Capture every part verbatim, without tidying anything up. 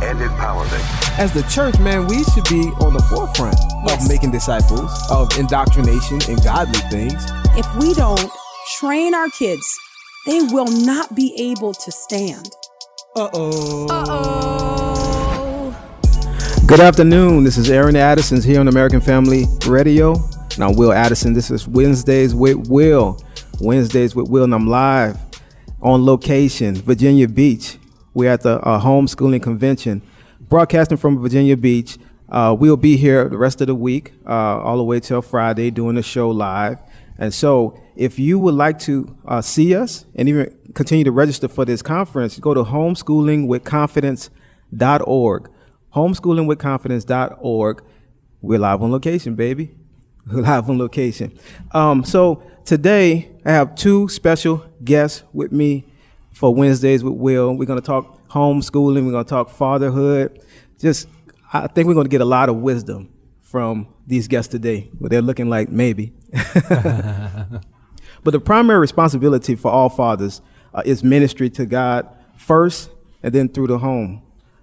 and empowerment. As the church, man, we should be on the forefront yes. of making disciples, of indoctrination and godly things. If we don't train our kids, they will not be able to stand. Uh-oh. Uh-oh. Good afternoon. This is Aaron Addison here on American Family Radio. And I'm Will Addison. This is Wednesdays with Wil. Wednesdays with Wil. And I'm live on location, Virginia Beach. We're at the uh, homeschooling convention, broadcasting from Virginia Beach. Uh, we'll be here the rest of the week, uh, all the way till Friday, doing the show live. And so if you would like to uh, see us and even continue to register for this conference, go to homeschooling with confidence dot org. homeschooling with confidence dot org. We're live on location, baby. We're live on location. Um, so today I have two special guests with me for Wednesdays with Wil. We're going to talk homeschooling. We're going to talk fatherhood. Just, I think we're going to get a lot of wisdom from these guests today, but they're looking like maybe. But the primary responsibility for all fathers uh, is ministry to God first and then through the home.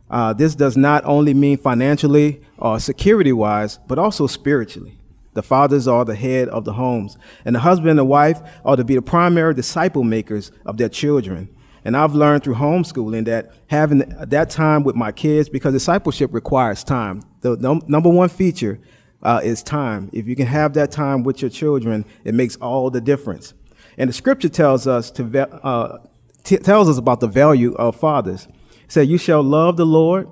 Uh, this does not only mean financially or security-wise, but also spiritually. The fathers are the head of the homes, and the husband and the wife are to be the primary disciple makers of their children. And I've learned through homeschooling that having that time with my kids, because discipleship requires time. The num- number one feature uh, is time. If you can have that time with your children, it makes all the difference. And the scripture tells us to ve- uh, t- tells us about the value of fathers. It says, "You shall love the Lord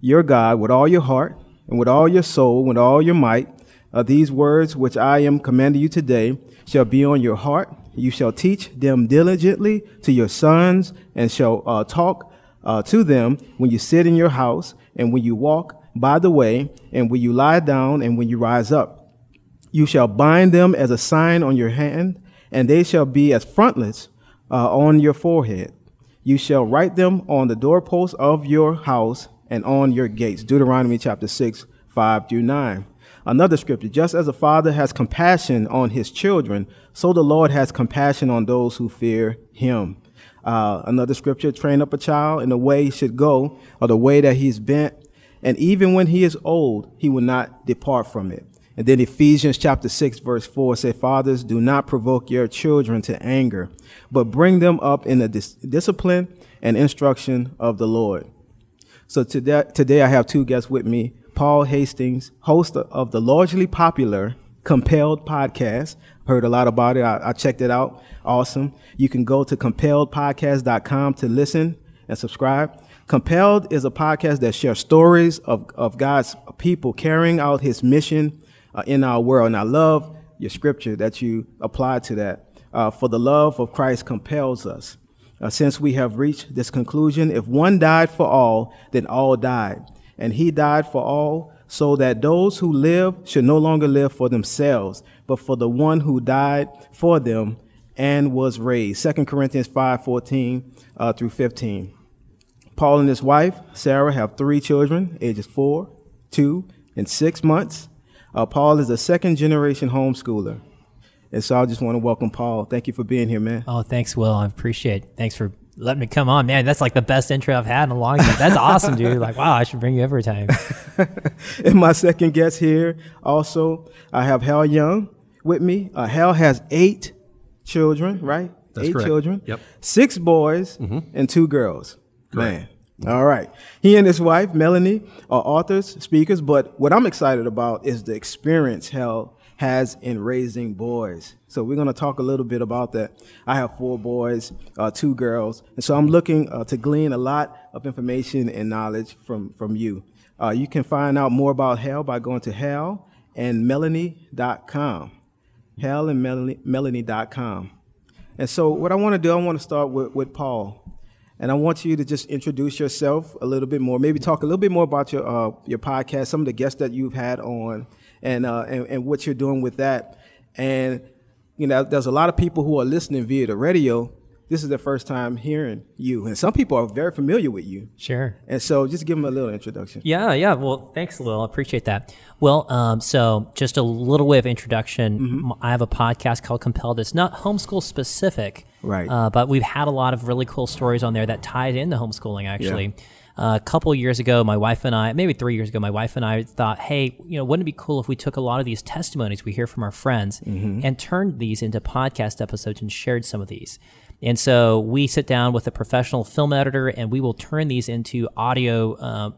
your God with all your heart and with all your soul, with all your might. Uh, these words which I am commanding you today shall be on your heart. You shall teach them diligently to your sons and shall uh, talk uh, to them when you sit in your house and when you walk by the way and when you lie down and when you rise up. You shall bind them as a sign on your hand and they shall be as frontlets uh, on your forehead. You shall write them on the doorposts of your house and on your gates." Deuteronomy chapter six, five through nine. Another scripture, "Just as a father has compassion on his children, so the Lord has compassion on those who fear him." Uh, another scripture, "Train up a child in the way he should go, or the way that he's bent, and even when he is old, he will not depart from it." And then Ephesians chapter six, verse four says, "Fathers, do not provoke your children to anger, but bring them up in the dis- discipline and instruction of the Lord." So today, today I have two guests with me. Paul Hastings, host of the largely popular Compelled podcast. Heard a lot about it. I, I checked it out. Awesome. You can go to compelled podcast dot com to listen and subscribe. Compelled is a podcast that shares stories of, of God's people carrying out his mission uh, in our world. And I love your scripture that you apply to that. Uh, for the love of Christ compels us. Uh, since we have reached this conclusion, if one died for all, then all died. And he died for all, so that those who live should no longer live for themselves, but for the one who died for them and was raised. Second Corinthians five, fourteen uh, through fifteen. Paul and his wife, Sarah, have three children, ages four, two, and six months. Uh, Paul is a second-generation homeschooler. And so I just want to welcome Paul. Thank you for being here, man. Oh, thanks, Will. I appreciate it. Thanks for letting me come on. Man, that's like the best intro I've had in a long time. That's awesome, dude. Like, wow, I should bring you every time. And my second guest here, also, I have Hal Young with me. Uh, Hal has eight children, right? That's eight correct. children. Yep. Six boys mm-hmm. and two girls. Correct. Man. Mm-hmm. All right. He and his wife, Melanie, are authors, speakers, but what I'm excited about is the experience Hal has in raising boys. So we're going to talk a little bit about that. I have four boys, uh, two girls, and so I'm looking uh, to glean a lot of information and knowledge from, from you. Uh, you can find out more about Hal by going to hal and melanie dot com. hal and melanie dot com. And so what I want to do, I want to start with, with Paul. And I want you to just introduce yourself a little bit more, maybe talk a little bit more about your uh, your podcast, some of the guests that you've had on, and, uh, and and what you're doing with that. And you know, there's a lot of people who are listening via the radio. This is their first time hearing you. And some people are very familiar with you. Sure. And so just give them a little introduction. Yeah, yeah. Well, thanks, Lil. I appreciate that. Well, um, so just a little way of introduction. Mm-hmm. I have a podcast called Compelled. It's not homeschool specific. Right. Uh, but we've had a lot of really cool stories on there that tied into homeschooling, actually. Yeah. Uh, a couple years ago, my wife and I, maybe three years ago, my wife and I thought, hey, you know, wouldn't it be cool if we took a lot of these testimonies we hear from our friends mm-hmm. and turned these into podcast episodes and shared some of these? And so we sit down with a professional film editor, and we will turn these into audio uh,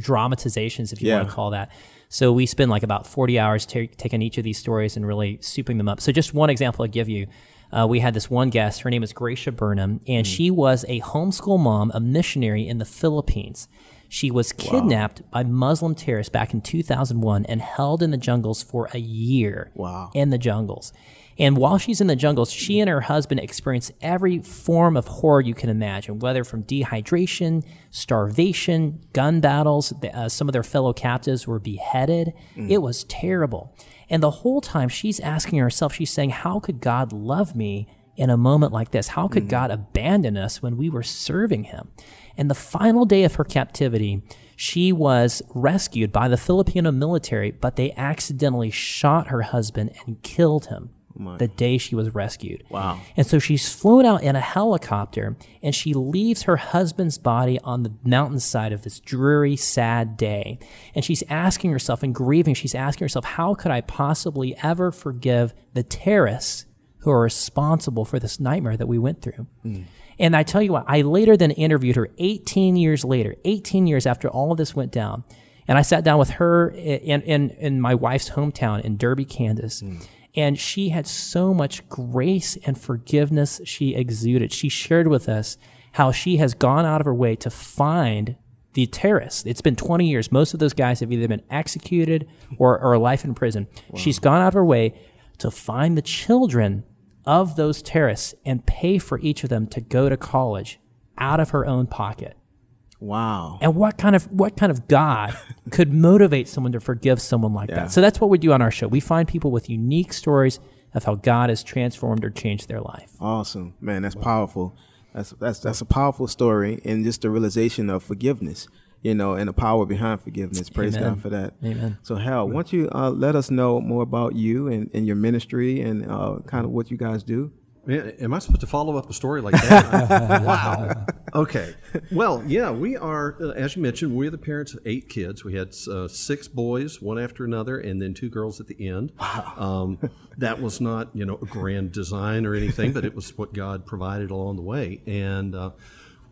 dramatizations, if you yeah. want to call that. So we spend like about forty hours t- taking each of these stories and really souping them up. So just one example I'll give you. Uh, we had this one guest. Her name is Gracia Burnham, and mm. she was a homeschool mom, a missionary in the Philippines. She was kidnapped wow. by Muslim terrorists back in two thousand one and held in the jungles for a year. Wow. In the jungles. And while she's in the jungles, she and her husband experience every form of horror you can imagine, whether from dehydration, starvation, gun battles. Uh, some of their fellow captives were beheaded. Mm. It was terrible. And the whole time she's asking herself, she's saying, how could God love me in a moment like this? How could mm. God abandon us when we were serving him? And the final day of her captivity, she was rescued by the Filipino military, but they accidentally shot her husband and killed him. Oh the day she was rescued. Wow. And so she's flown out in a helicopter, and she leaves her husband's body on the mountainside of this dreary, sad day. And she's asking herself and grieving, she's asking herself, how could I possibly ever forgive the terrorists who are responsible for this nightmare that we went through? Mm. And I tell you what, I later then interviewed her eighteen years later, eighteen years after all of this went down. And I sat down with her in, in, in my wife's hometown in Derby, Kansas. Mm. And she had so much grace and forgiveness she exuded. She shared with us how she has gone out of her way to find the terrorists. It's been twenty years. Most of those guys have either been executed or, or life in prison. Wow. She's gone out of her way to find the children of those terrorists and pay for each of them to go to college out of her own pocket. Wow. And what kind of what kind of God could motivate someone to forgive someone like yeah. that? So that's what we do on our show. We find people with unique stories of how God has transformed or changed their life. Awesome. Man, that's wow. powerful. That's that's that's a powerful story, and just the realization of forgiveness, you know, and the power behind forgiveness. Praise Amen. God for that. Amen. So Hal, why don't you uh, let us know more about you and, and your ministry and uh, kind of what you guys do? Man, am I supposed to follow up a story like that? Wow. Okay. Well, yeah, we are, uh, as you mentioned, we're the parents of eight kids. We had uh, six boys, one after another, and then two girls at the end. Wow. Um, that was not, you know, a grand design or anything, but it was what God provided along the way. And uh,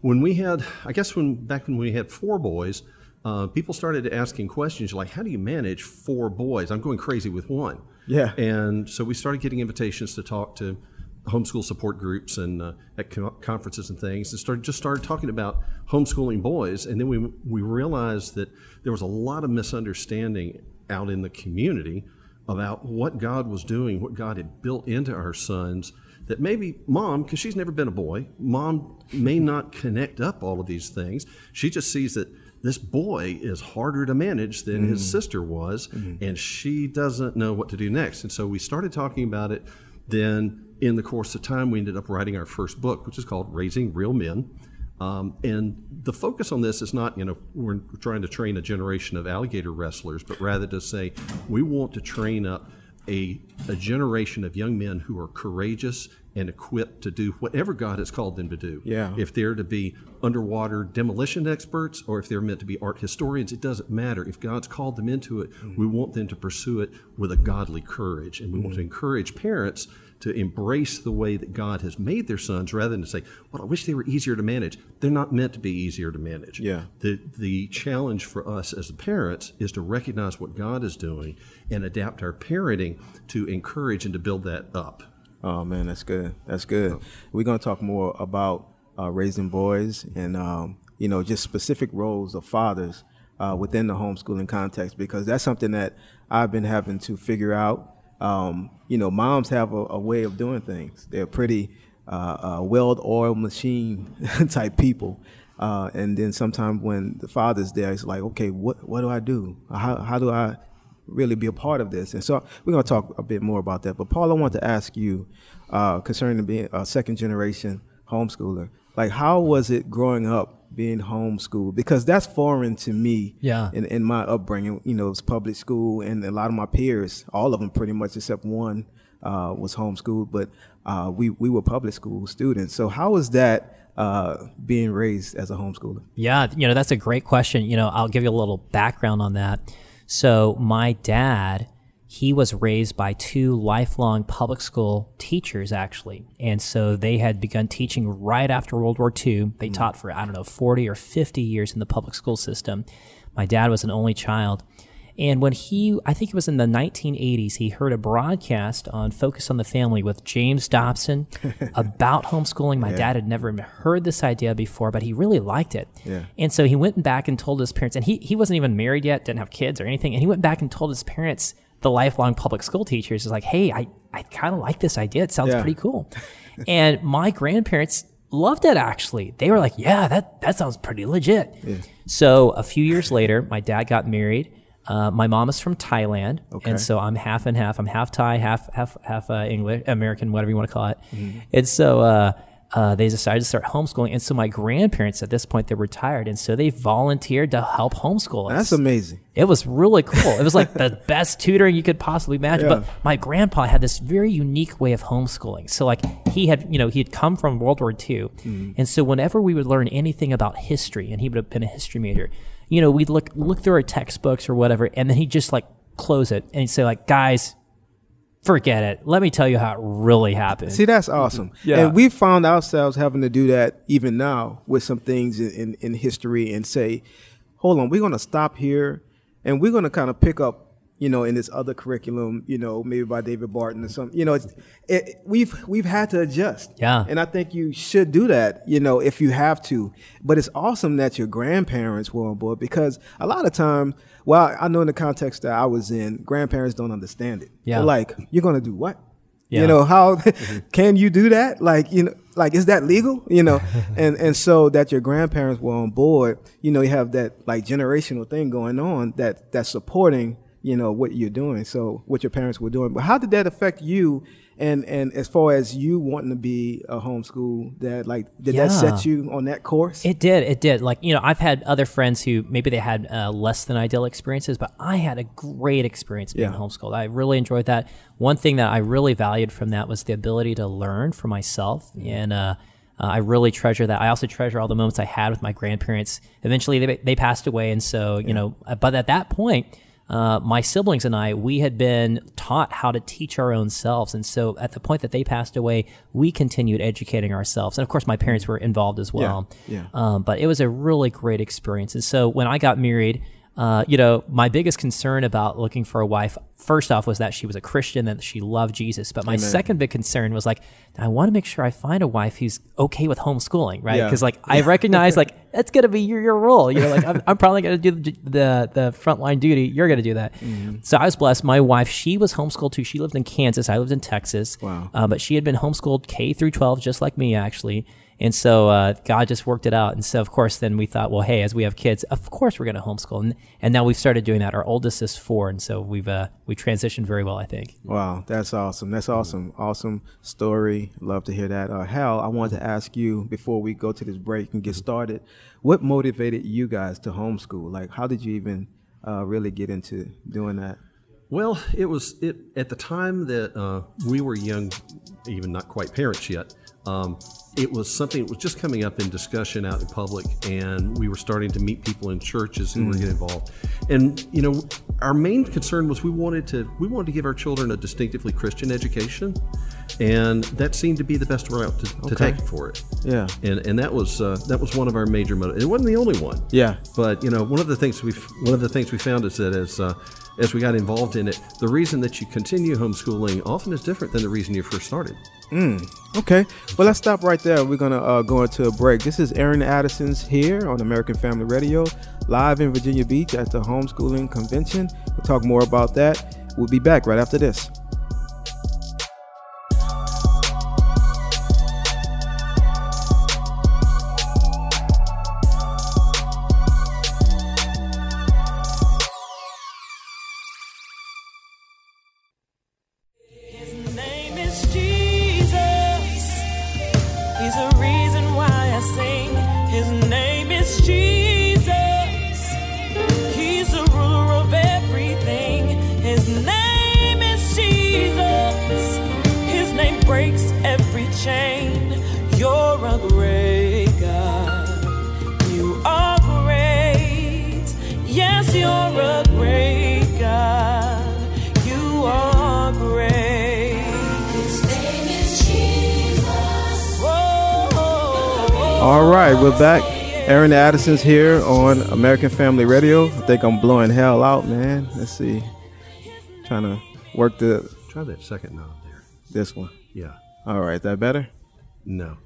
when we had, I guess when back when we had four boys, uh, people started asking questions like, how do you manage four boys? I'm going crazy with one. Yeah. And so we started getting invitations to talk to homeschool support groups and uh, at com- conferences and things, and started just started talking about homeschooling boys. And then we we realized that there was a lot of misunderstanding out in the community about what God was doing, what God had built into our sons, that maybe mom, because she's never been a boy, mom may not connect up all of these things. She just sees that this boy is harder to manage than mm. his sister was, mm-hmm. and she doesn't know what to do next. And so we started talking about it. Then in the course of time, we ended up writing our first book, which is called Raising Real Men. Um, and the focus on this is not, you know, we're trying to train a generation of alligator wrestlers, but rather to say we want to train up a, a generation of young men who are courageous and equipped to do whatever God has called them to do. Yeah. If they're to be underwater demolition experts or if they're meant to be art historians, it doesn't matter. If God's called them into it, mm. we want them to pursue it with a godly courage. And we mm. want to encourage parents to embrace the way that God has made their sons rather than to say, well, I wish they were easier to manage. They're not meant to be easier to manage. Yeah. The the challenge for us as parents is to recognize what God is doing and adapt our parenting to encourage and to build that up. Oh, man, that's good. That's good. Oh. We're going to talk more about uh, raising boys and, um, you know, just specific roles of fathers uh, within the homeschooling context, because that's something that I've been having to figure out. Um, you know, moms have a, a way of doing things. They're pretty uh, uh, well-oiled machine type people. Uh, and then sometimes when the father's there, it's like, okay, what what do I do? How, how do I really be a part of this. And so we're going to talk a bit more about that. But Paul, I want to ask you uh, concerning being a second generation homeschooler, like how was it growing up being homeschooled? Because that's foreign to me yeah. in, in my upbringing. You know, it was public school, and a lot of my peers, all of them pretty much except one, uh, was homeschooled, but uh, we, we were public school students. So how was that? Uh, being raised as a homeschooler? Yeah, you know, that's a great question. You know, I'll give you a little background on that. So my dad, he was raised by two lifelong public school teachers, actually. And so they had begun teaching right after World War Two. They mm-hmm. taught for, I don't know, forty or fifty years in the public school system. My dad was an only child. And when he, I think it was in the nineteen eighties, he heard a broadcast on Focus on the Family with James Dobson about homeschooling. My yeah. dad had never heard this idea before, but he really liked it. Yeah. And so he went back and told his parents, and he, he wasn't even married yet, didn't have kids or anything. And he went back and told his parents, the lifelong public school teachers, is like, hey, I, I kind of like this idea. It sounds yeah. pretty cool. And my grandparents loved it, actually. They were like, yeah, that, that sounds pretty legit. Yeah. So a few years later, my dad got married. Uh, my mom is from Thailand, okay. and so I'm half and half. I'm half Thai, half half half uh, English, American, whatever you want to call it. Mm-hmm. And so uh, uh, they decided to start homeschooling. And so my grandparents, at this point, they're retired, and so they volunteered to help homeschool us. That's amazing. It was really cool. It was like the best tutoring you could possibly imagine. Yeah. But my grandpa had this very unique way of homeschooling. So like he had, you know, he had come from World War Two, mm-hmm. and so whenever we would learn anything about history, and he would have been a history major. You know, we'd look look through our textbooks or whatever, and then he'd just like close it and he'd say like, guys, forget it. Let me tell you how it really happened. See, that's awesome. Yeah. And we found ourselves having to do that even now with some things in, in, in history and say, hold on, we're going to stop here and we're going to kind of pick up, you know, in this other curriculum, you know, maybe by David Barton or something. You know, it's, it, we've we've had to adjust. Yeah. And I think you should do that, you know, if you have to. But it's awesome that your grandparents were on board, because a lot of times, well, I know in the context that I was in, grandparents don't understand it. Yeah. They're like, you're going to do what? Yeah. You know, how mm-hmm. can you do that? Like, you know, like, is that legal? You know, and, and so that your grandparents were on board, you know, you have that like generational thing going on that that's supporting, you know, what you're doing, so what your parents were doing. But how did that affect you, and, and as far as you wanting to be a homeschool dad, like, did yeah. that set you on that course? It did, it did. Like, you know, I've had other friends who maybe they had uh, less than ideal experiences, but I had a great experience being yeah. homeschooled. I really enjoyed that. One thing that I really valued from that was the ability to learn for myself, mm-hmm. and uh, uh, I really treasure that. I also treasure all the moments I had with my grandparents. Eventually, they, they passed away, and so, yeah. you know, but at that point, Uh, my siblings and I, we had been taught how to teach our own selves. And so at the point that they passed away, we continued educating ourselves. And of course, my parents were involved as well. Yeah, yeah. Um, but it was a really great experience. And so when I got married, uh, you know, my biggest concern about looking for a wife, first off, was that she was a Christian, that she loved Jesus. But my Amen. second big concern was like, I want to make sure I find a wife who's okay with homeschooling, right? Because yeah. like I recognize like, that's going to be your, your role. You know, like I'm, I'm probably going to do the, the, the frontline duty. You're going to do that. Mm-hmm. So I was blessed. My wife, she was homeschooled too. She lived in Kansas. I lived in Texas. Wow. Uh, but she had been homeschooled K through twelve, just like me, actually. And so uh, God just worked it out. And so, of course, then we thought, well, hey, as we have kids, of course we're going to homeschool. And, and now we've started doing that. Our oldest is four. And so we've uh, we transitioned very well, I think. Wow, that's awesome. That's awesome. Awesome story. Love to hear that. Uh, Hal, I wanted to ask you before we go to this break and get started, what motivated you guys to homeschool? Like, how did you even uh, really get into doing that? Well, it was it at the time that uh, we were young, even not quite parents yet. Um, it was something that was just coming up in discussion out in public, and we were starting to meet people in churches who mm-hmm. were getting involved. And you know, our main concern was we wanted to we wanted to give our children a distinctively Christian education, and that seemed to be the best route to, to okay. take for it. Yeah, and and that was uh, that was one of our major motives. It wasn't the only one. Yeah, but you know, one of the things we one of the things we found is that as uh, as we got involved in it, the reason that you continue homeschooling often is different than the reason you first started. Mm, okay. Well, let's stop right there. We're going to uh, go into a break. This is Aaron Addison's here on American Family Radio, live in Virginia Beach at the homeschooling convention. We'll talk more about that. We'll be back right after this. a reason why I sing. His name is Jesus. He's the ruler of everything. His name is Jesus. His name breaks every chain. You're a great God. You are great. Yes, you're a great God. You are great. All right, we're back. Aaron Addison's here on American Family Radio. I think I'm blowing hell out, man. Let's see. Trying to work the... Try that second knob there. This one? Yeah. All right, that better? No.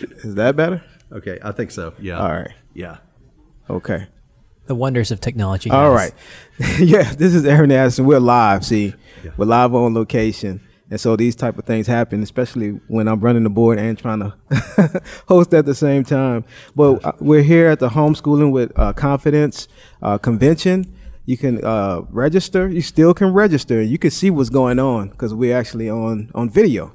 Is that better? Okay, I think so, yeah. All right. Yeah. Okay. The wonders of technology, guys. All right. Yeah, this is Aaron Addison. We're live, see? Yeah. We're live on location. And so these type of things happen, especially when I'm running the board and trying to host at the same time. But we're here at the Homeschooling with uh, Confidence uh, convention. You can uh, register. You still can register. You can see what's going on because we're actually on, on video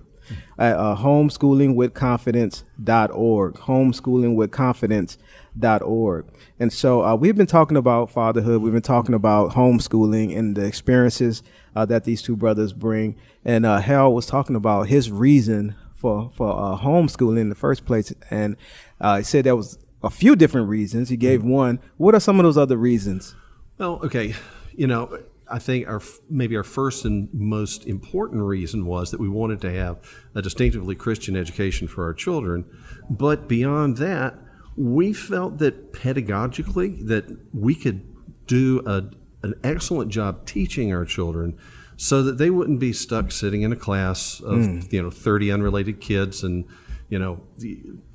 at uh, homeschooling with confidence dot org, homeschooling with confidence dot org. And so uh, we've been talking about fatherhood. We've been talking about homeschooling and the experiences uh, that these two brothers bring. And uh, Hal was talking about his reason for, for uh, homeschooling in the first place. And uh, he said there was a few different reasons. He gave one. What are some of those other reasons? Well, okay. You know, I think our maybe our first and most important reason was that we wanted to have a distinctively Christian education for our children. But beyond that, we felt that pedagogically that we could do a, an excellent job teaching our children so that they wouldn't be stuck sitting in a class of mm. you know thirty unrelated kids, and you know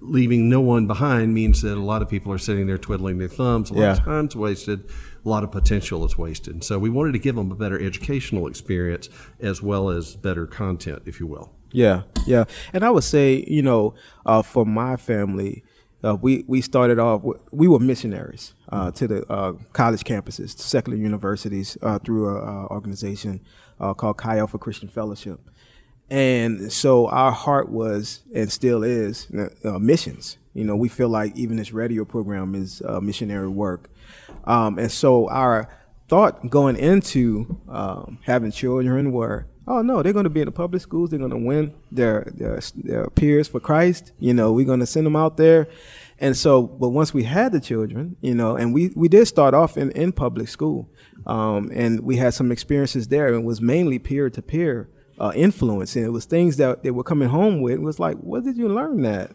leaving no one behind means that a lot of people are sitting there twiddling their thumbs. A lot yeah. of time's wasted. A lot of potential is wasted. And so we wanted to give them a better educational experience as well as better content, if you will. Yeah, yeah. And I would say, you know, uh, for my family, Uh, we, we started off, we were missionaries uh, to the uh, college campuses, to secular universities uh, through an uh, organization uh, called Kyle for Christian Fellowship. And so our heart was, and still is, uh, missions. You know, we feel like even this radio program is uh, missionary work. Um, and so our thought going into um, having children were, oh, no, they're going to be in the public schools. They're going to win their, their their peers for Christ. You know, we're going to send them out there. And so, but once we had the children, you know, and we, we did start off in, in public school. Um, and we had some experiences there. It was mainly peer-to-peer uh, influence. And it was things that they were coming home with. It was like, where did you learn that?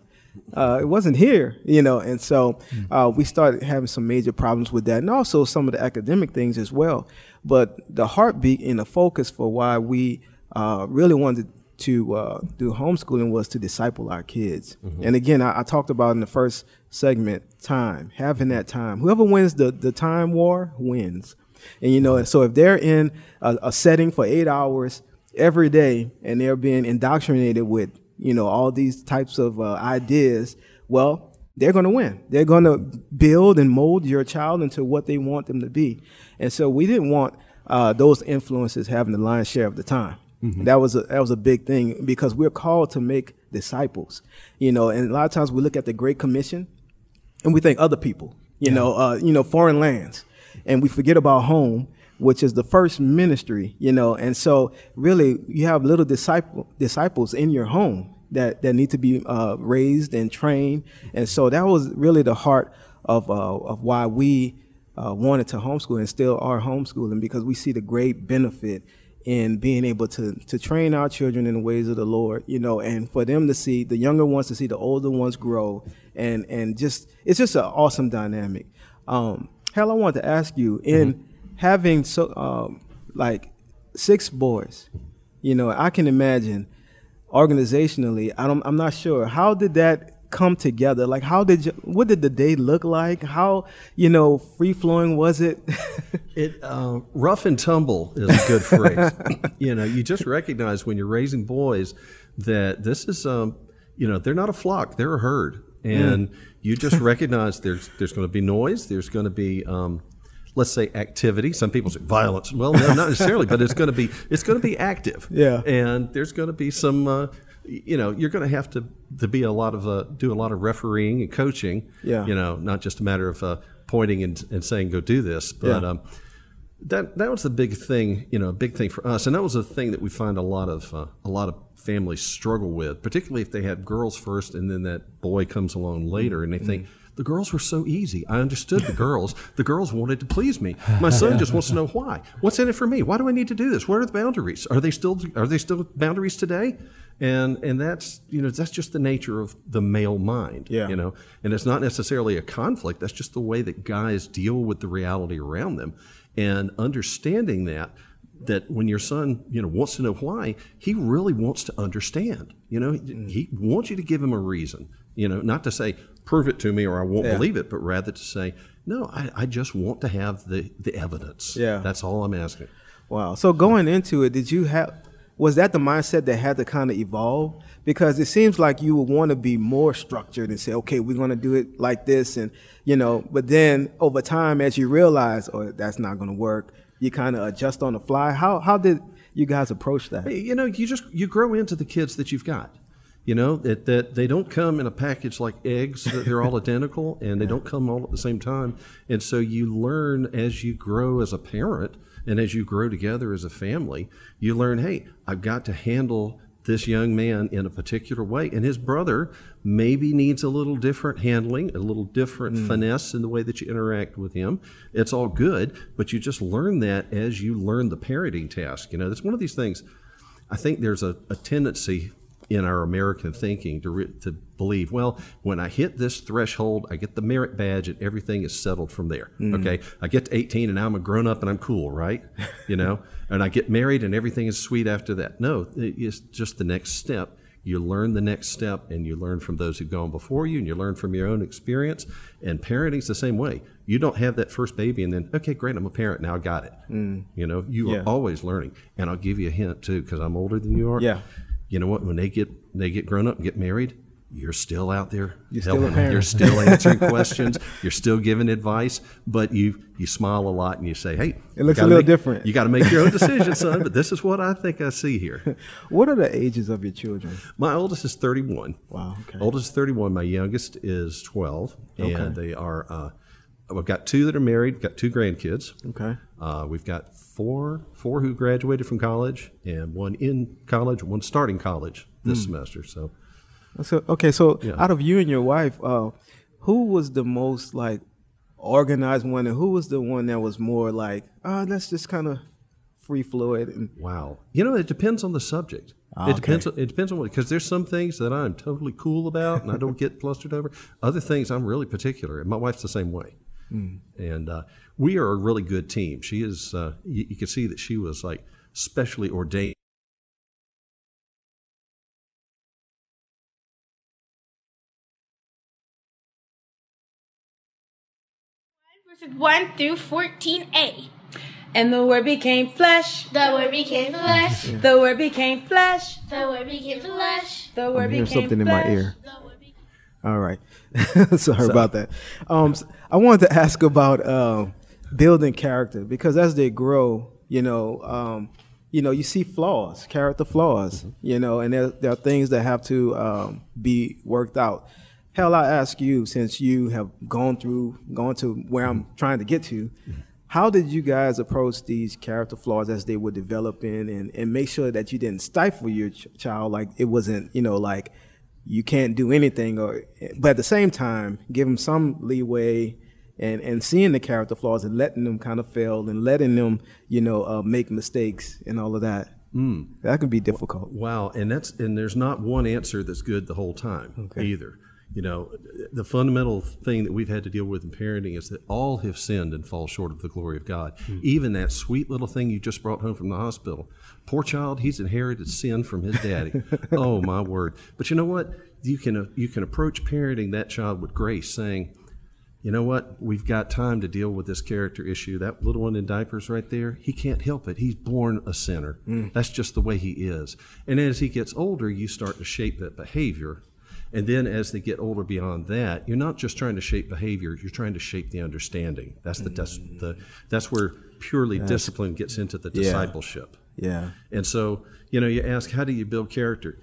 Uh, it wasn't here, you know. And so uh, we started having some major problems with that, and also some of the academic things as well. But the heartbeat and the focus for why we uh, really wanted to uh, do homeschooling was to disciple our kids. Mm-hmm. And again, I, I talked about in the first segment, time, having that time. Whoever wins the, the time war wins. And, you know, and so if they're in a, a setting for eight hours every day and they're being indoctrinated with, you know, all these types of uh, ideas, well, they're going to win. They're going to build and mold your child into what they want them to be. And so we didn't want uh, those influences having the lion's share of the time. Mm-hmm. That was a, that was a big thing because we're called to make disciples, you know, and a lot of times we look at the Great Commission and we think other people, you yeah. know, uh, you know, foreign lands, and we forget about home, which is the first ministry, you know. And so really you have little disciple disciples in your home that, that need to be uh, raised and trained. And so that was really the heart of, uh, of why we uh, wanted to homeschool and still are homeschooling, because we see the great benefit in being able to, to train our children in the ways of the Lord, you know, and for them to see, the younger ones to see the older ones grow. And, and just, it's just an awesome dynamic. Um, Hal, I wanted to ask you, in mm-hmm. having so um, like six boys, you know, I can imagine organizationally, I don't, I'm not sure. How did that come together? Like, how did you, what did the day look like? How, you know, free flowing was it? It uh, rough and tumble is a good phrase. You know, you just recognize when you're raising boys that this is, um, you know, they're not a flock, they're a herd. And mm. you just recognize there's, there's going to be noise. There's going to be, um, let's say activity. Some people say violence. Well, no, not necessarily, but it's going to be it's going to be active. Yeah. And there's going to be some uh, you know, you're going to have to to be a lot of uh, do a lot of refereeing and coaching. Yeah. You know, not just a matter of uh, pointing and, and saying go do this, but yeah. um, that that was the big thing. You know, a big thing for us, and that was a thing that we find a lot of uh, a lot of families struggle with, particularly if they had girls first, and then that boy comes along later, and they mm. think. The girls were so easy. I understood the girls. The girls wanted to please me. My son just wants to know why. What's in it for me? Why do I need to do this? What are the boundaries? Are they still are they still boundaries today? And and that's you know that's just the nature of the male mind. Yeah. You know, and it's not necessarily a conflict. That's just the way that guys deal with the reality around them, and understanding that. That when your son, you know, wants to know why, he really wants to understand. You know, he, he wants you to give him a reason. You know, not to say prove it to me or I won't yeah. believe it, but rather to say, no, I, I just want to have the, the evidence. Yeah, that's all I'm asking. Wow. So going into it, did you have? Was that the mindset that had to kind of evolve? Because it seems like you would want to be more structured and say, okay, we're going to do it like this, and you know. But then over time, as you realize, oh, that's not going to work. You kind of adjust on the fly. How how did you guys approach that? You know, you just you grow into the kids that you've got. You know, that, that they don't come in a package like eggs. They're all identical, and they don't come all at the same time. And so you learn as you grow as a parent and as you grow together as a family, you learn, hey, I've got to handle this young man in a particular way. And his brother maybe needs a little different handling, a little different mm. finesse in the way that you interact with him. It's all good, but you just learn that as you learn the parenting task. You know, that's one of these things. I think there's a, a tendency in our American thinking to, re- to believe, well, when I hit this threshold, I get the merit badge and everything is settled from there. Mm. Okay, I get to eighteen and I'm a grown up and I'm cool, right? You know, and I get married and everything is sweet after that. No, it's just the next step. You learn the next step, and you learn from those who've gone before you, and you learn from your own experience. And parenting's the same way. You don't have that first baby and then, okay, great, I'm a parent now, I got it. Mm. You know, you yeah. are always learning. And I'll give you a hint too, because I'm older than you are. Yeah. You know what? When they get they get grown up and get married, you're still out there you're helping. Still you're still answering questions. You're still giving advice, but you you smile a lot and you say, "Hey, it looks a little make, different. You got to make your own decision, son. But this is what I think I see here." What are the ages of your children? My oldest is thirty-one. Wow. Okay. Oldest is thirty-one. My youngest is twelve, okay. and they are. Uh, We've got two that are married. We've got two grandkids. Okay. Uh, we've got four four who graduated from college, and one in college, one starting college this mm. semester. So, so okay. So yeah. out of you and your wife, uh, who was the most like organized one, and who was the one that was more like, oh, let's just kind of free flow it? And wow. You know, it depends on the subject. It okay. depends on, it depends on what, because there's some things that I'm totally cool about and I don't get flustered over. Other things I'm really particular, and my wife's the same way. Mm. And uh, we are a really good team. She is, uh, you, you can see that she was like specially ordained. Verses one through fourteen a. And the word became flesh. The word became flesh. Yeah. The word became flesh. The word became flesh. The word I'm became flesh. Something in my ear. All right. Sorry so, about that. Um, so I wanted to ask about uh, building character, because as they grow, you know, um, you know, you see flaws, character flaws, mm-hmm. you know, and there, there are things that have to um, be worked out. Hal, I ask you, since you have gone through, gone to where I'm trying to get to, mm-hmm. how did you guys approach these character flaws as they were developing, and, and make sure that you didn't stifle your ch- child, like it wasn't, you know, like, you can't do anything, or, but at the same time, give them some leeway, and, and seeing the character flaws and letting them kind of fail and letting them, you know, uh, make mistakes and all of that. Mm. That can be difficult. Wow, and that's and there's not one answer that's good the whole time okay. either. You know, the fundamental thing that we've had to deal with in parenting is that all have sinned and fall short of the glory of God. Mm. Even that sweet little thing you just brought home from the hospital. Poor child, he's inherited sin from his daddy. Oh, my word. But you know what? You can you can approach parenting that child with grace, saying, you know what? We've got time to deal with this character issue. That little one in diapers right there, he can't help it. He's born a sinner. Mm. That's just the way he is. And as he gets older, you start to shape that behavior. And then as they get older beyond that, you're not just trying to shape behavior, you're trying to shape the understanding. That's the that's, the, that's where purely that's, discipline gets into the discipleship. Yeah. yeah. And so, you know, you ask, how do you build character?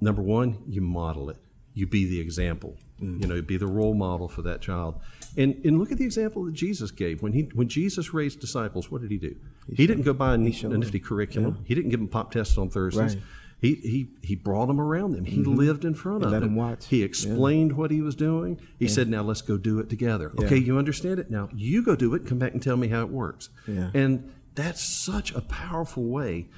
number one, you model it. You be the example. Mm-hmm. You know, be the role model for that child. And and look at the example that Jesus gave. When he when Jesus raised disciples, what did he do? He, he didn't go buy a, he a nifty curriculum. Yeah. He didn't give them pop tests on Thursdays. Right. He, he he brought them around them. He mm-hmm. lived in front he of let them. Him watch. He explained yeah. what he was doing. He yeah. said, now let's go do it together. Yeah. Okay, you understand it now. You go do it. Come back and tell me how it works. Yeah. And that's such a powerful way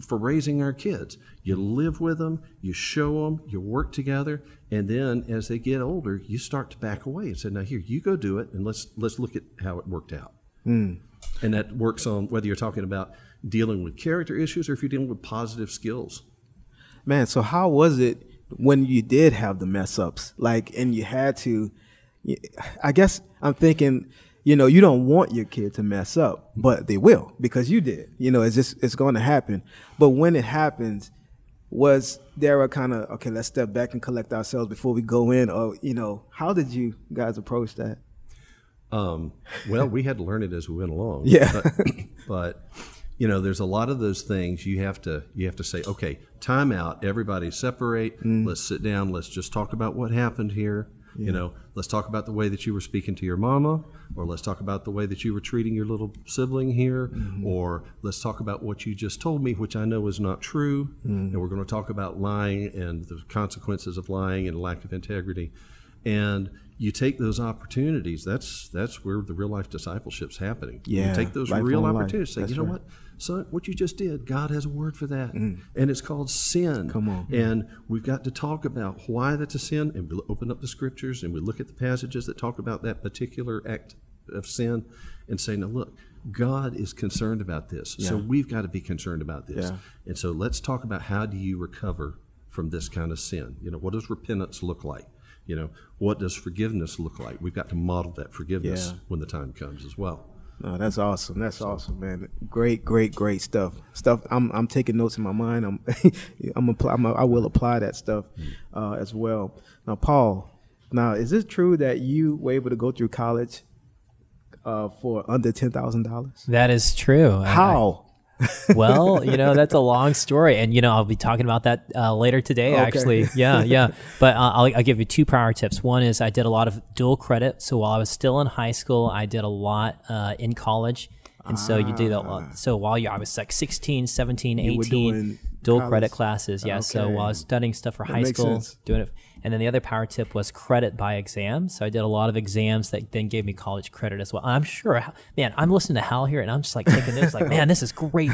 for raising our kids. You live with them, you show them, you work together, and then as they get older, you start to back away and say, now here, you go do it, and let's let's look at how it worked out. Mm. And that works on whether you're talking about dealing with character issues or if you're dealing with positive skills. Man, so how was it when you did have the mess ups? Like, and you had to, I guess I'm thinking, you know, you don't want your kid to mess up, but they will because you did. You know, it's just, it's going to happen. But when it happens, was there a kind of, okay, let's step back and collect ourselves before we go in? Or, you know, how did you guys approach that? Um, well, we had to learn it as we went along. Yeah. But, but, you know, there's a lot of those things you have to, you have to say, okay, time out, everybody separate. Mm. Let's sit down. Let's just talk about what happened here. Yeah. You know, let's talk about the way that you were speaking to your mama, or let's talk about the way that you were treating your little sibling here, mm-hmm. or let's talk about what you just told me, which I know is not true. Mm-hmm. And we're going to talk about lying and the consequences of lying and lack of integrity. And you take those opportunities. That's that's where the real life discipleship's happening. Yeah, you take those real opportunities. Say, you know what, son, what you just did, God has a word for that, mm. and it's called sin. Come on. And we've got to talk about why that's a sin, and we open up the scriptures and we look at the passages that talk about that particular act of sin, and say, now look, God is concerned about this, yeah. so we've got to be concerned about this, yeah. and so let's talk about how do you recover from this kind of sin. You know, what does repentance look like? You know, what does forgiveness look like? We've got to model that forgiveness yeah. when the time comes as well. No, that's awesome. That's awesome, man. Great, great, great stuff. Stuff. I'm, I'm taking notes in my mind. I'm, I'm, apply, I'm, I will apply that stuff uh, as well. Now, Paul. Now, is it true that you were able to go through college uh, for under ten thousand dollars? That is true. How? I, I, well, you know, that's a long story. And, you know, I'll be talking about that uh, later today, okay. actually. Yeah, yeah. But uh, I'll, I'll give you two prior tips. One is I did a lot of dual credit. So while I was still in high school, I did a lot uh, in college. And ah. so you do that. So while you, I was like sixteen, seventeen, eighteen, dual college. Credit classes. Yeah. Okay. So while I was studying stuff for that high school, sense. doing it. And then the other power tip was credit by exam. So I did a lot of exams that then gave me college credit as well. I'm sure, man, I'm listening to Hal here and I'm just like taking this, like, man, this is great.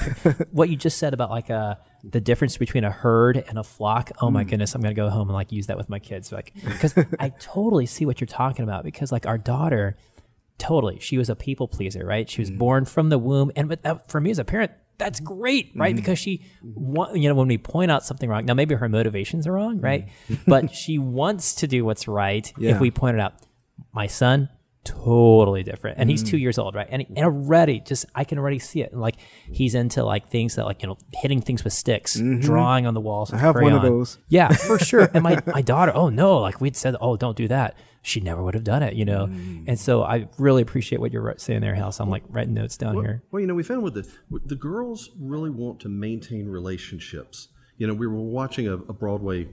What you just said about like a, the difference between a herd and a flock. Oh my mm. goodness, I'm going to go home and like use that with my kids. Like, because I totally see what you're talking about, because like our daughter, totally, she was a people pleaser, right? She was mm. born from the womb. And but that, for me as a parent, that's great, right? Mm-hmm. Because she, you know, when we point out something wrong, now maybe her motivations are wrong, right? Mm-hmm. But she wants to do what's right. Yeah. If we point it out, my son, totally different. And mm-hmm. he's two years old, right? And, and already just, I can already see it. And like, he's into like things that like, you know, hitting things with sticks, mm-hmm. drawing on the walls. I have crayon. One of those. Yeah, for sure. And my, my daughter, oh no, like we'd said, oh, don't do that. She never would have done it, you know? Mm. And so I really appreciate what you're saying there, Hal. So I'm like writing notes down well, here. Well, you know, we found with the, the girls really want to maintain relationships. You know, we were watching a, a Broadway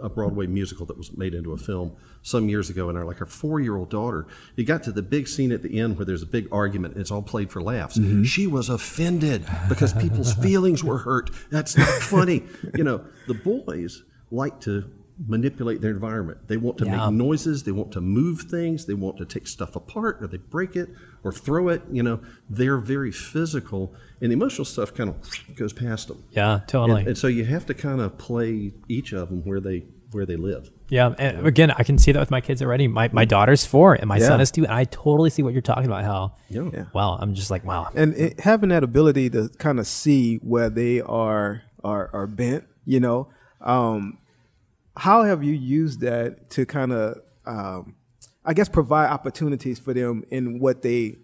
a Broadway musical that was made into a film some years ago, and our like our four-year-old daughter, it got to the big scene at the end where there's a big argument and it's all played for laughs. Mm-hmm. She was offended because people's feelings were hurt. That's not funny. You know, the boys like to manipulate their environment. They want to yeah. make noises. They want to move things. They want to take stuff apart, or they break it or throw it. You know, they're very physical, and the emotional stuff kind of goes past them. Yeah, totally. And, and so you have to kind of play each of them where they where they live. Yeah. And again, I can see that with my kids already. My my daughter's four and my yeah. son is two. And I totally see what you're talking about, Hal. Yeah. yeah. Wow. I'm just like, wow. And it, having that ability to kind of see where they are, are, are bent, you know, um, how have you used that to kind of, um, I guess, provide opportunities for them in what they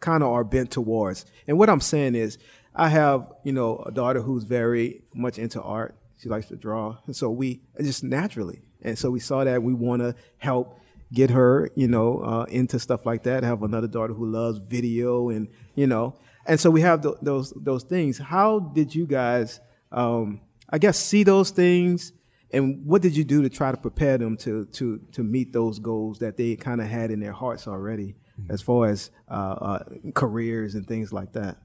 kind of are bent towards? And what I'm saying is I have, you know, a daughter who's very much into art. She likes to draw. And so we just naturally. And so we saw that we want to help get her, you know, uh, into stuff like that. I have another daughter who loves video and, you know, and so we have th- those those things. How did you guys, um, I guess, see those things? And what did you do to try to prepare them to to to meet those goals that they kind of had in their hearts already, mm-hmm. as far as uh, uh, careers and things like that?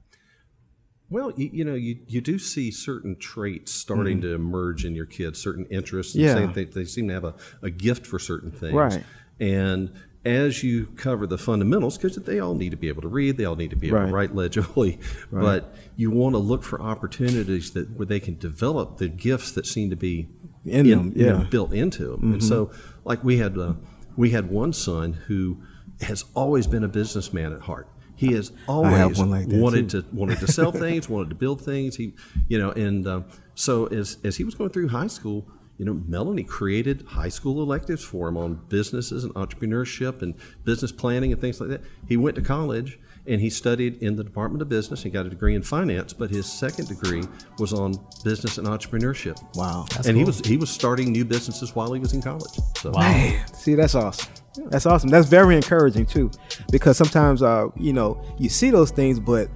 Well, you, you know, you, you do see certain traits starting mm-hmm. to emerge in your kids, certain interests. And yeah. They, they seem to have a, a gift for certain things. Right. And as you cover the fundamentals, because they all need to be able to read, they all need to be able right. to write legibly, right. but you want to look for opportunities that where they can develop the gifts that seem to be in, in them, yeah. you know, built into them. Mm-hmm. And so, like we had, uh, we had one son who has always been a businessman at heart. He has always like wanted too. to wanted to sell things, wanted to build things. He, you know, and uh, so as as he was going through high school, you know, Melanie created high school electives for him on businesses and entrepreneurship and business planning and things like that. He went to college and he studied in the Department of Business. He got a degree in finance, but his second degree was on business and entrepreneurship. Wow. That's and cool. he was he was starting new businesses while he was in college. So. Wow. Man, see, that's awesome. That's awesome. That's very encouraging, too, because sometimes, uh, you know, you see those things, but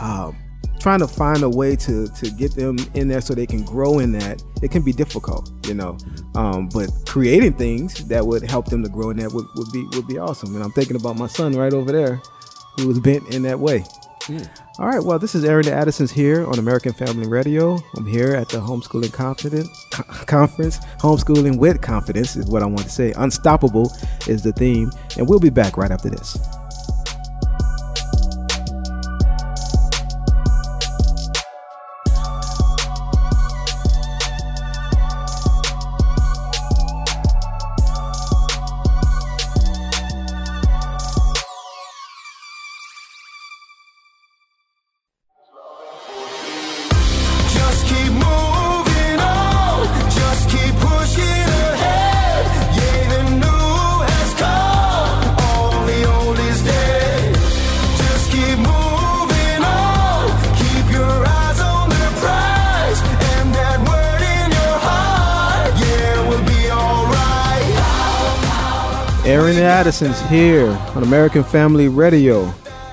uh, trying to find a way to, to get them in there so they can grow in that, it can be difficult, you know, um, but creating things that would help them to grow in that would, would be would be awesome. And I'm thinking about my son right over there who was bent in that way. Yeah. All right. Well, this is Aaron Addison here on American Family Radio. I'm here at the Homeschooling Confidence Conference. Homeschooling with Confidence is what I want to say. Unstoppable is the theme. And we'll be back right after this. Aaron Addison's here on American Family Radio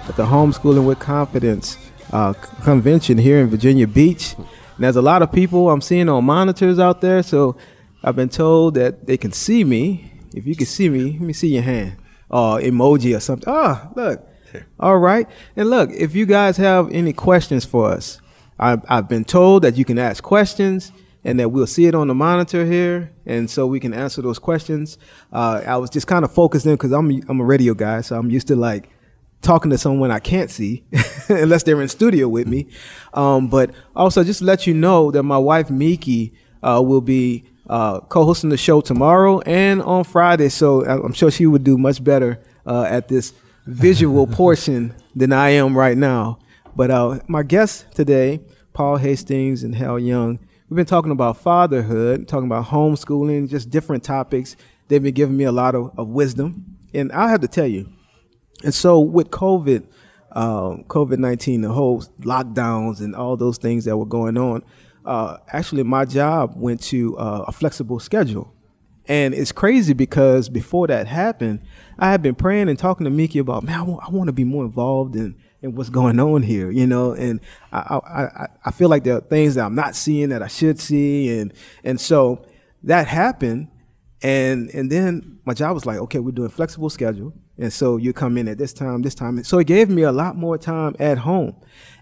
at the Homeschooling with Confidence uh, convention here in Virginia Beach. And there's a lot of people I'm seeing on monitors out there, so I've been told that they can see me. If you can see me, let me see your hand. Uh, emoji or something. Ah, look. All right. And look, if you guys have any questions for us, I've, I've been told that you can ask questions, and that we'll see it on the monitor here, and so we can answer those questions. Uh, I was just kind of focused in because I'm I'm a radio guy, so I'm used to like talking to someone I can't see unless they're in studio with me. Um, but also, just to let you know that my wife Miki uh, will be uh, co-hosting the show tomorrow and on Friday, so I'm sure she would do much better uh, at this visual portion than I am right now. But uh, my guests today, Paul Hastings and Hal Young. We've been talking about fatherhood, talking about homeschooling, just different topics. They've been giving me a lot of, of wisdom, and I'll have to tell you. And so with COVID, uh, COVID nineteen, the whole lockdowns and all those things that were going on, uh, actually my job went to uh, a flexible schedule. And it's crazy because before that happened, I had been praying and talking to Miki about, man, I want, I want to be more involved in and what's going on here, you know, and I, I I feel like there are things that I'm not seeing that I should see, and and so that happened, and and then my job was like, okay, we're doing flexible schedule, and so you come in at this time, this time, and so it gave me a lot more time at home,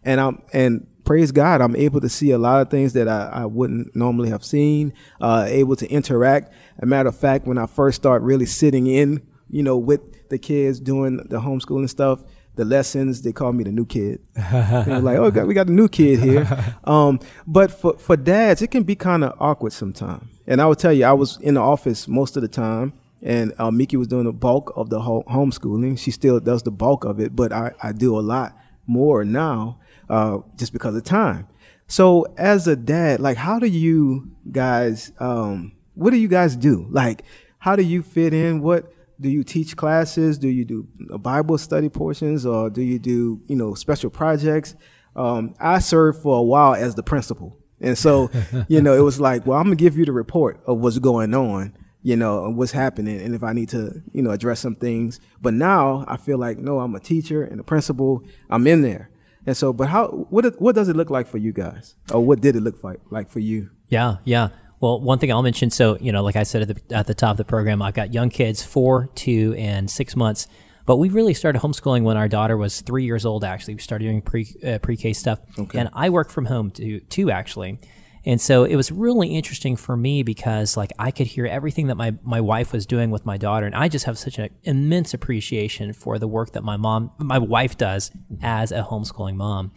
and I'm and praise God, I'm able to see a lot of things that I, I wouldn't normally have seen, uh, able to interact. As a matter of fact, when I first start really sitting in, you know, with the kids doing the homeschooling stuff. The lessons, they call me the new kid. They're like, oh, God, we got a new kid here. Um, but for, for dads, it can be kind of awkward sometimes. And I would tell you, I was in the office most of the time, and uh, Miki was doing the bulk of the whole homeschooling. She still does the bulk of it, but I, I do a lot more now uh, just because of time. So as a dad, like, how do you guys, um, what do you guys do? Like, how do you fit in? What? Do you teach classes? Do you do Bible study portions, or do you do, you know, special projects? Um, I served for a while as the principal. And so, you know, it was like, well, I'm going to give you the report of what's going on, you know, and what's happening. And if I need to, you know, address some things. But now I feel like, no, I'm a teacher and a principal. I'm in there. And so, but how, what, what does it look like for you guys? Or what did it look like, like for you? Yeah. Yeah. Well, one thing I'll mention, so, you know, like I said at the, at the top of the program, I've got young kids, four, two, and six months. But we really started homeschooling when our daughter was three years old, actually. We started doing pre, uh, pre-K stuff. Okay. And I work from home, too, too, actually. And so it was really interesting for me because, like, I could hear everything that my, my wife was doing with my daughter, and I just have such an immense appreciation for the work that my mom, my wife does as a homeschooling mom.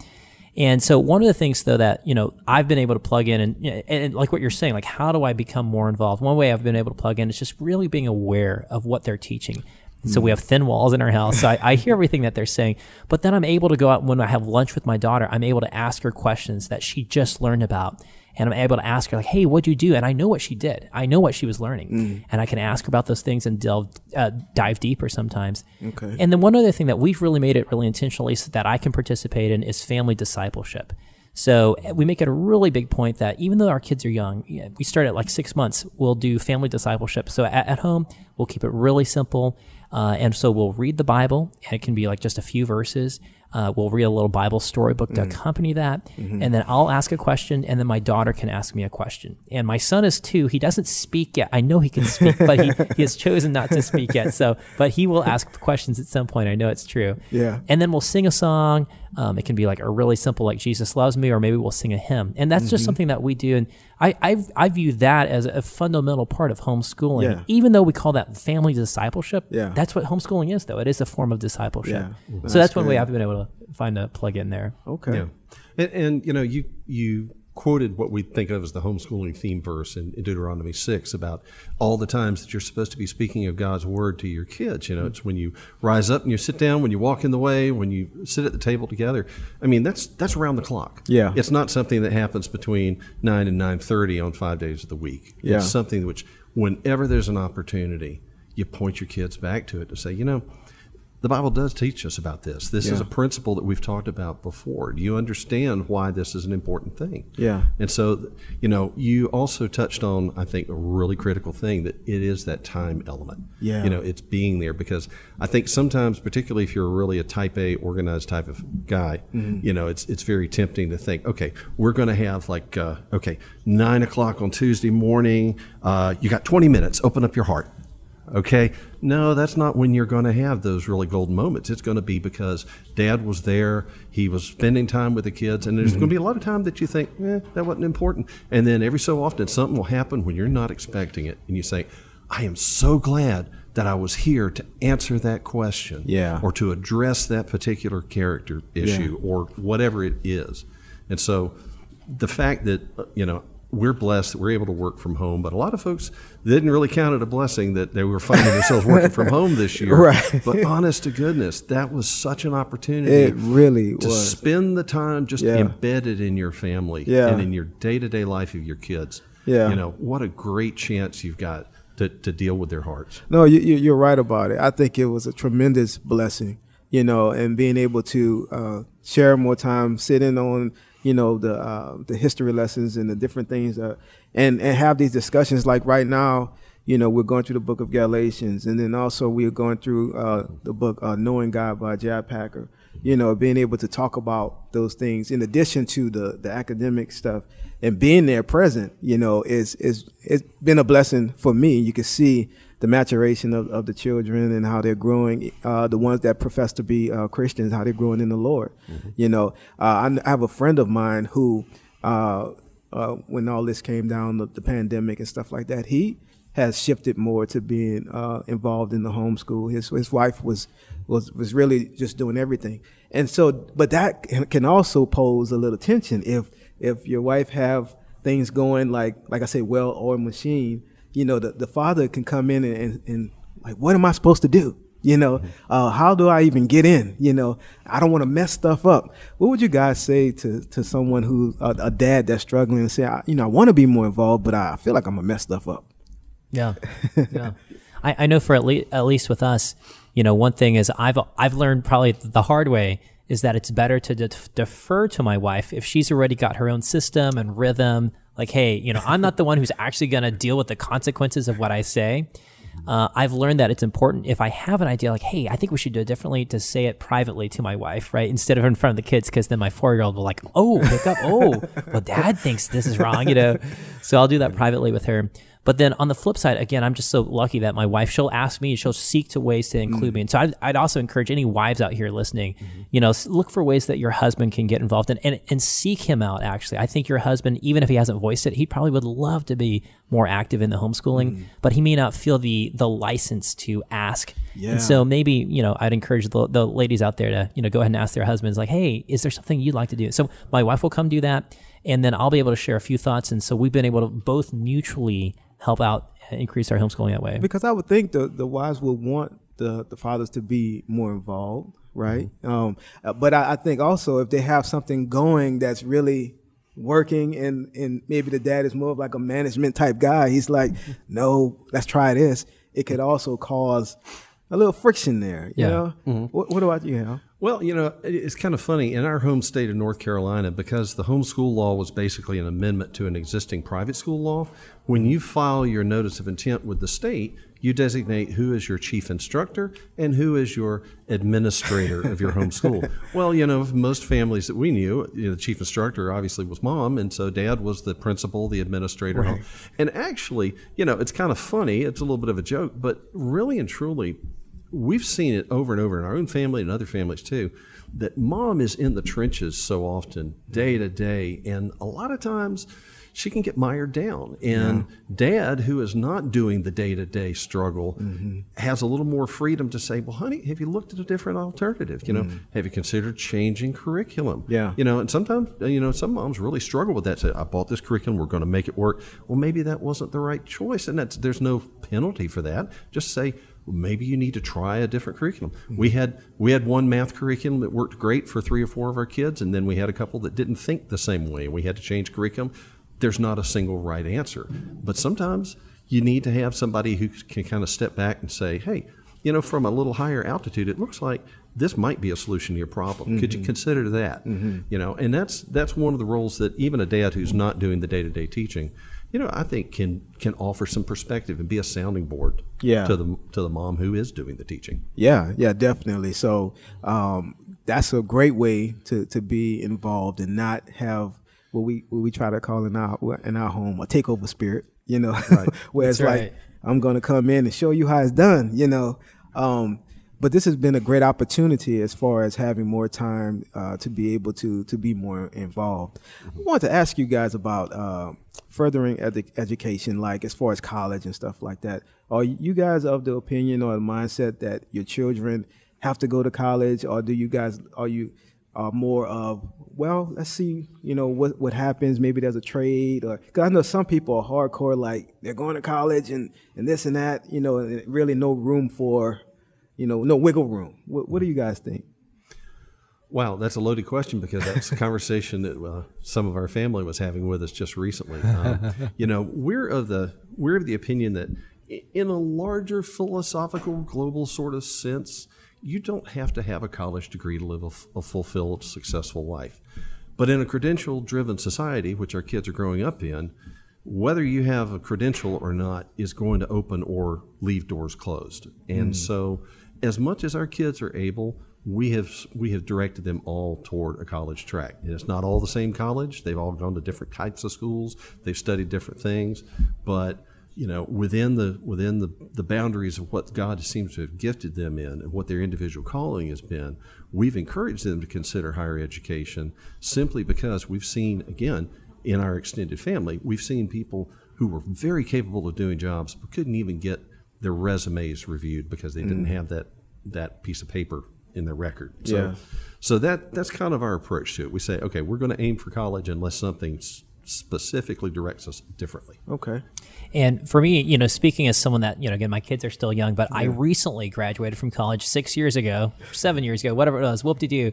And so one of the things, though, that, you know, I've been able to plug in, and, and, and like what you're saying, like, how do I become more involved? One way I've been able to plug in is just really being aware of what they're teaching. So we have thin walls in our house. So I, I hear everything that they're saying, but then I'm able to go out, when I have lunch with my daughter, I'm able to ask her questions that she just learned about. And I'm able to ask her, like, hey, what'd you do? And I know what she did. I know what she was learning. Mm. And I can ask her about those things and delve, uh, dive deeper sometimes. Okay. And then one other thing that we've really made it really intentionally so that I can participate in is family discipleship. So we make it a really big point that even though our kids are young, we start at like six months, we'll do family discipleship. So at, at home, we'll keep it really simple. Uh, and so we'll read the Bible, and it can be like just a few verses. Uh, we'll read a little Bible storybook to mm. accompany that. Mm-hmm. And then I'll ask a question, and then my daughter can ask me a question. And my son is two. He doesn't speak yet. I know he can speak, but he, he has chosen not to speak yet. So, but he will ask questions at some point. I know it's true. Yeah. And then we'll sing a song. Um, it can be like a really simple, like Jesus Loves Me, or maybe we'll sing a hymn. And that's mm-hmm. just something that we do. And I, I I view that as a fundamental part of homeschooling. Yeah. Even though we call that family discipleship, yeah. that's what homeschooling is, though. It is a form of discipleship. Yeah. Mm-hmm. That's so that's one way I've been able to find a plug in there. Okay. Yeah. And, and, you know, you you quoted what we think of as the homeschooling theme verse in, in Deuteronomy six about all the times that you're supposed to be speaking of God's word to your kids. You know, mm-hmm. it's when you rise up and you sit down, when you walk in the way, when you sit at the table together. I mean, that's that's around the clock. Yeah. It's not something that happens between nine and nine thirty on five days of the week. Yeah. It's something which whenever there's an opportunity, you point your kids back to it to say, you know, the Bible does teach us about this. This yeah. is a principle that we've talked about before. Do you understand why this is an important thing? Yeah. And so, you know, you also touched on, I think, a really critical thing, that it is that time element. Yeah. You know, it's being there, because I think sometimes, particularly if you're really a type A, organized type of guy, mm-hmm. you know, it's it's very tempting to think, okay, we're going to have like, uh, okay, nine o'clock on Tuesday morning. Uh, you got twenty minutes. Open up your heart. Okay. No, that's not when you're going to have those really golden moments. It's going to be because Dad was there. He was spending time with the kids. And there's mm-hmm. going to be a lot of time that you think, eh, that wasn't important. And then every so often something will happen when you're not expecting it. And you say, I am so glad that I was here to answer that question. Yeah. Or to address that particular character issue yeah. or whatever it is. And so the fact that, you know, we're blessed that we're able to work from home, but a lot of folks didn't really count it a blessing that they were finding themselves working from home this year. Right. But honest to goodness, that was such an opportunity. It really to was. Spend the time just yeah. embedded in your family yeah. and in your day-to-day life of your kids. Yeah. You know, what a great chance you've got to, to deal with their hearts. No, you, you're right about it. I think it was a tremendous blessing, you know, and being able to uh, share more time, sit in on you know, the uh, the history lessons and the different things, uh, and, and have these discussions. Like right now, you know, we're going through the book of Galatians, and then also we're going through uh, the book uh, Knowing God by J I Packer, you know, being able to talk about those things in addition to the, the academic stuff and being there present, you know, is is it's been a blessing for me. You can see the maturation of, of the children and how they're growing, uh, the ones that profess to be uh, Christians, how they're growing in the Lord. Mm-hmm. You know, uh, I, I have a friend of mine who, uh, uh, when all this came down, the, the pandemic and stuff like that, he has shifted more to being uh, involved in the homeschool. His his wife was, was, was really just doing everything. And so, but that can also pose a little tension. If, if your wife have things going, like, like I say, well-oiled machine, you know, the, the father can come in and, and, and like, what am I supposed to do? You know, uh, how do I even get in? You know, I don't want to mess stuff up. What would you guys say to, to someone who, a, a dad that's struggling and say, I, you know, I want to be more involved, but I feel like I'm going to mess stuff up. Yeah. yeah. I, I know for at least, at least with us, you know, one thing is I've, I've learned probably the hard way is that it's better to de- defer to my wife if she's already got her own system and rhythm. Like, hey, you know, I'm not the one who's actually going to deal with the consequences of what I say. Uh, I've learned that it's important if I have an idea like, hey, I think we should do it differently, to say it privately to my wife, right? Instead of in front of the kids, because then my four-year-old will like, oh, pick up, oh, well, Dad thinks this is wrong, you know. So I'll do that privately with her. But then on the flip side, again, I'm just so lucky that my wife, she'll ask me, she'll seek to ways to include mm-hmm. me. And so I'd, I'd also encourage any wives out here listening, mm-hmm. you know, look for ways that your husband can get involved in and, and seek him out, actually. I think your husband, even if he hasn't voiced it, he probably would love to be more active in the homeschooling, mm-hmm. but he may not feel the the license to ask. Yeah. And so maybe, you know, I'd encourage the, the ladies out there to, you know, go ahead and ask their husbands, like, hey, is there something you'd like to do? So my wife will come do that, and then I'll be able to share a few thoughts. And so we've been able to both mutually help out, increase our homeschooling that way. Because I would think the, the wives would want the, the fathers to be more involved, right? Mm-hmm. Um, but I, I think also if they have something going that's really working, and, and maybe the dad is more of like a management type guy, he's like, mm-hmm. no, let's try this. It could also cause a little friction there, you yeah. know? Mm-hmm. What, what about you, Hal? Well, you know, it's kind of funny. In our home state of North Carolina, because the homeschool law was basically an amendment to an existing private school law, when you file your notice of intent with the state, you designate who is your chief instructor and who is your administrator of your homeschool. Well, you know, most families that we knew, you know, the chief instructor obviously was mom, and so dad was the principal, the administrator. Right. And actually, you know, it's kind of funny. It's a little bit of a joke, but really and truly, we've seen it over and over in our own family and other families too, that mom is in the trenches so often, day to day, and a lot of times she can get mired down. And yeah. dad, who is not doing the day-to-day struggle, mm-hmm. has a little more freedom to say, well, honey, have you looked at a different alternative? You know, mm. have you considered changing curriculum? Yeah. You know, and sometimes, you know, some moms really struggle with that. Say, I bought this curriculum, we're going to make it work. Well, maybe that wasn't the right choice. And that's, there's no penalty for that. Just say, maybe you need to try a different curriculum. Mm-hmm. We had we had one math curriculum that worked great for three or four of our kids, and then we had a couple that didn't think the same way. We had to change curriculum. There's not a single right answer. But sometimes you need to have somebody who can kind of step back and say, hey, you know, from a little higher altitude, it looks like this might be a solution to your problem. Mm-hmm. Could you consider that? Mm-hmm. You know, and that's that's one of the roles that even a dad who's not doing the day-to-day teaching, you know, I think can can offer some perspective and be a sounding board yeah. to the to the mom who is doing the teaching. Yeah, yeah, definitely. So um, that's a great way to, to be involved and not have what we what we try to call in our in our home a takeover spirit, you know, right. where that's it's right. like I'm going to come in and show you how it's done, you know. Um, but this has been a great opportunity as far as having more time uh, to be able to to be more involved. Mm-hmm. I want to ask you guys about. Uh, furthering edu- education, like as far as college and stuff like that. Are you guys of the opinion or the mindset that your children have to go to college, or do you guys, are you uh, more of, well, let's see, you know, what, what happens, maybe there's a trade, or, because I know some people are hardcore, like they're going to college and, and this and that, you know, and really no room for, you know, no wiggle room. What, what do you guys think? Wow, that's a loaded question, because that's a conversation that uh, some of our family was having with us just recently. Um, you know, we're of the we're of the opinion that in a larger philosophical, global sort of sense, you don't have to have a college degree to live a, f- a fulfilled, successful life. But in a credential-driven society, which our kids are growing up in, whether you have a credential or not is going to open or leave doors closed. And mm. so as much as our kids are able, we have we have directed them all toward a college track. And it's not all the same college. They've all gone to different types of schools. They've studied different things. But, you know, within the within the, the boundaries of what God seems to have gifted them in and what their individual calling has been, we've encouraged them to consider higher education simply because we've seen, again, in our extended family, we've seen people who were very capable of doing jobs but couldn't even get their resumes reviewed because they didn't mm. have that that piece of paper in their record. So, yeah. so that that's kind of our approach to it. We say, okay, we're going to aim for college unless something s- specifically directs us differently. Okay. And for me, you know, speaking as someone that, you know, again, my kids are still young, but yeah. I recently graduated from college six years ago, seven years ago, whatever it was, whoop-de-doo.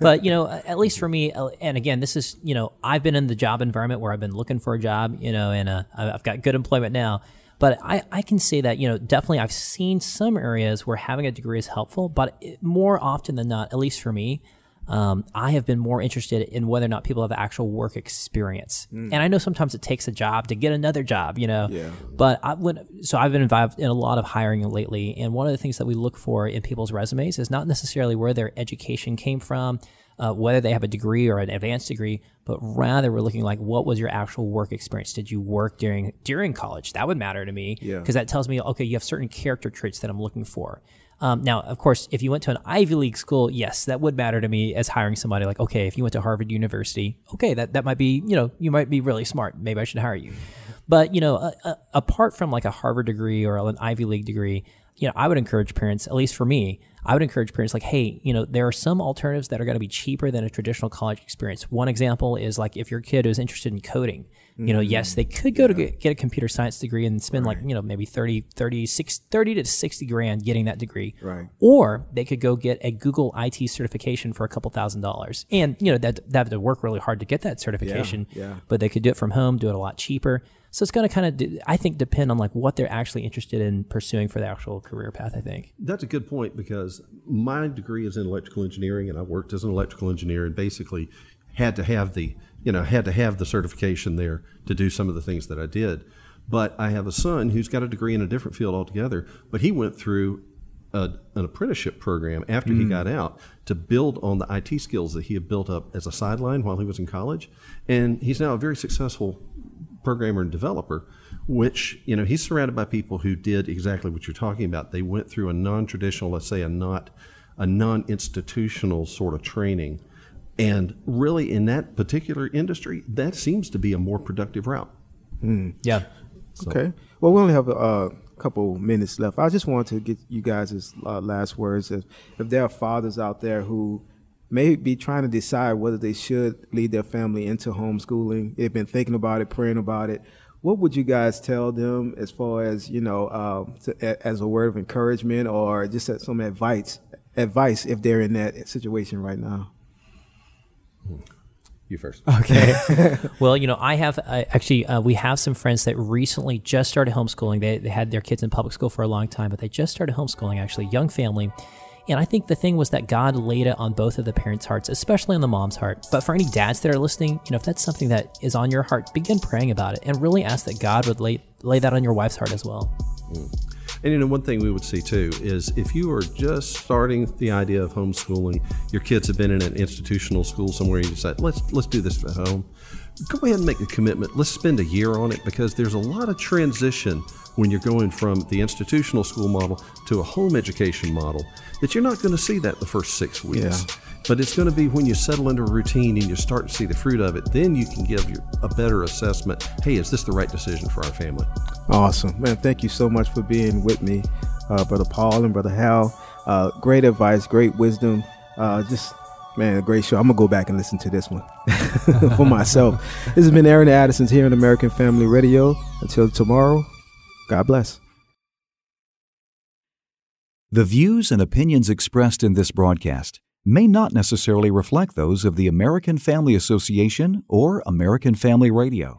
But, you know, at least for me, and again, this is, you know, I've been in the job environment where I've been looking for a job, you know, and uh, I've got good employment now. But I, I can say that, you know, definitely I've seen some areas where having a degree is helpful, but it, more often than not, at least for me, um, I have been more interested in whether or not people have actual work experience. Mm. And I know sometimes it takes a job to get another job, you know. Yeah. But I went, so I've been involved in a lot of hiring lately. And one of the things that we look for in people's resumes is not necessarily where their education came from, uh, whether they have a degree or an advanced degree, but rather we're looking like, what was your actual work experience? Did you work during during college? That would matter to me, because yeah. that tells me, okay, you have certain character traits that I'm looking for. Um, now, of course, if you went to an Ivy League school, yes, that would matter to me as hiring somebody. Like, okay, if you went to Harvard University, okay, that, that might be, you know, you might be really smart. Maybe I should hire you. But, you know, uh, uh, apart from like a Harvard degree or an Ivy League degree, you know, I would encourage parents, at least for me, I would encourage parents like, hey, you know, there are some alternatives that are going to be cheaper than a traditional college experience. One example is like if your kid is interested in coding, you know, mm-hmm. yes, they could go yeah. to get, get a computer science degree and spend right. like, you know, maybe thirty, thirty, six, thirty to sixty grand getting that degree. Right. Or they could go get a Google I T certification for a couple thousand dollars. And, you know, that they have to work really hard to get that certification, yeah. Yeah. but they could do it from home, do it a lot cheaper. So it's going to kind of, de- I think, depend on like what they're actually interested in pursuing for their actual career path, I think. That's a good point, because my degree is in electrical engineering, and I worked as an electrical engineer and basically had to have the, you know, had to have the certification there to do some of the things that I did. But I have a son who's got a degree in a different field altogether, but he went through a, an apprenticeship program after mm. he got out to build on the I T skills that he had built up as a sideline while he was in college. And he's now a very successful programmer and developer, which, you know, he's surrounded by people who did exactly what you're talking about. They went through a non-traditional, let's say a not a non-institutional sort of training. And really in that particular industry, that seems to be a more productive route. Mm. Yeah. So. Okay. Well, we only have a uh, couple minutes left. I just wanted to get you guys' uh, last words. If, if there are fathers out there who may be trying to decide whether they should lead their family into homeschooling, they've been thinking about it, praying about it, what would you guys tell them as far as, you know, uh, to, a, as a word of encouragement or just some advice, advice if they're in that situation right now? You first. Okay. Well, you know, I have uh, actually, uh, we have some friends that recently just started homeschooling. They, they had their kids in public school for a long time, but they just started homeschooling, actually, young family. And I think the thing was that God laid it on both of the parents' hearts, especially on the mom's heart. But for any dads that are listening, you know, if that's something that is on your heart, begin praying about it and really ask that God would lay, lay that on your wife's heart as well. Mm. And, you know, one thing we would see, too, is if you are just starting the idea of homeschooling, your kids have been in an institutional school somewhere, you decide, let's let's do this at home. Go ahead and make the commitment. Let's spend a year on it, because there's a lot of transition when you're going from the institutional school model to a home education model that you're not going to see that the first six weeks. Yeah. But it's going to be when you settle into a routine and you start to see the fruit of it, then you can give your, a better assessment. Hey, is this the right decision for our family? Awesome. Man, thank you so much for being with me, uh, Brother Paul and Brother Hal. Uh, great advice, great wisdom. Uh, just, man, a great show. I'm going to go back and listen to this one for myself. This has been Aaron Addison here on American Family Radio. Until tomorrow, God bless. The views and opinions expressed in this broadcast may not necessarily reflect those of the American Family Association or American Family Radio.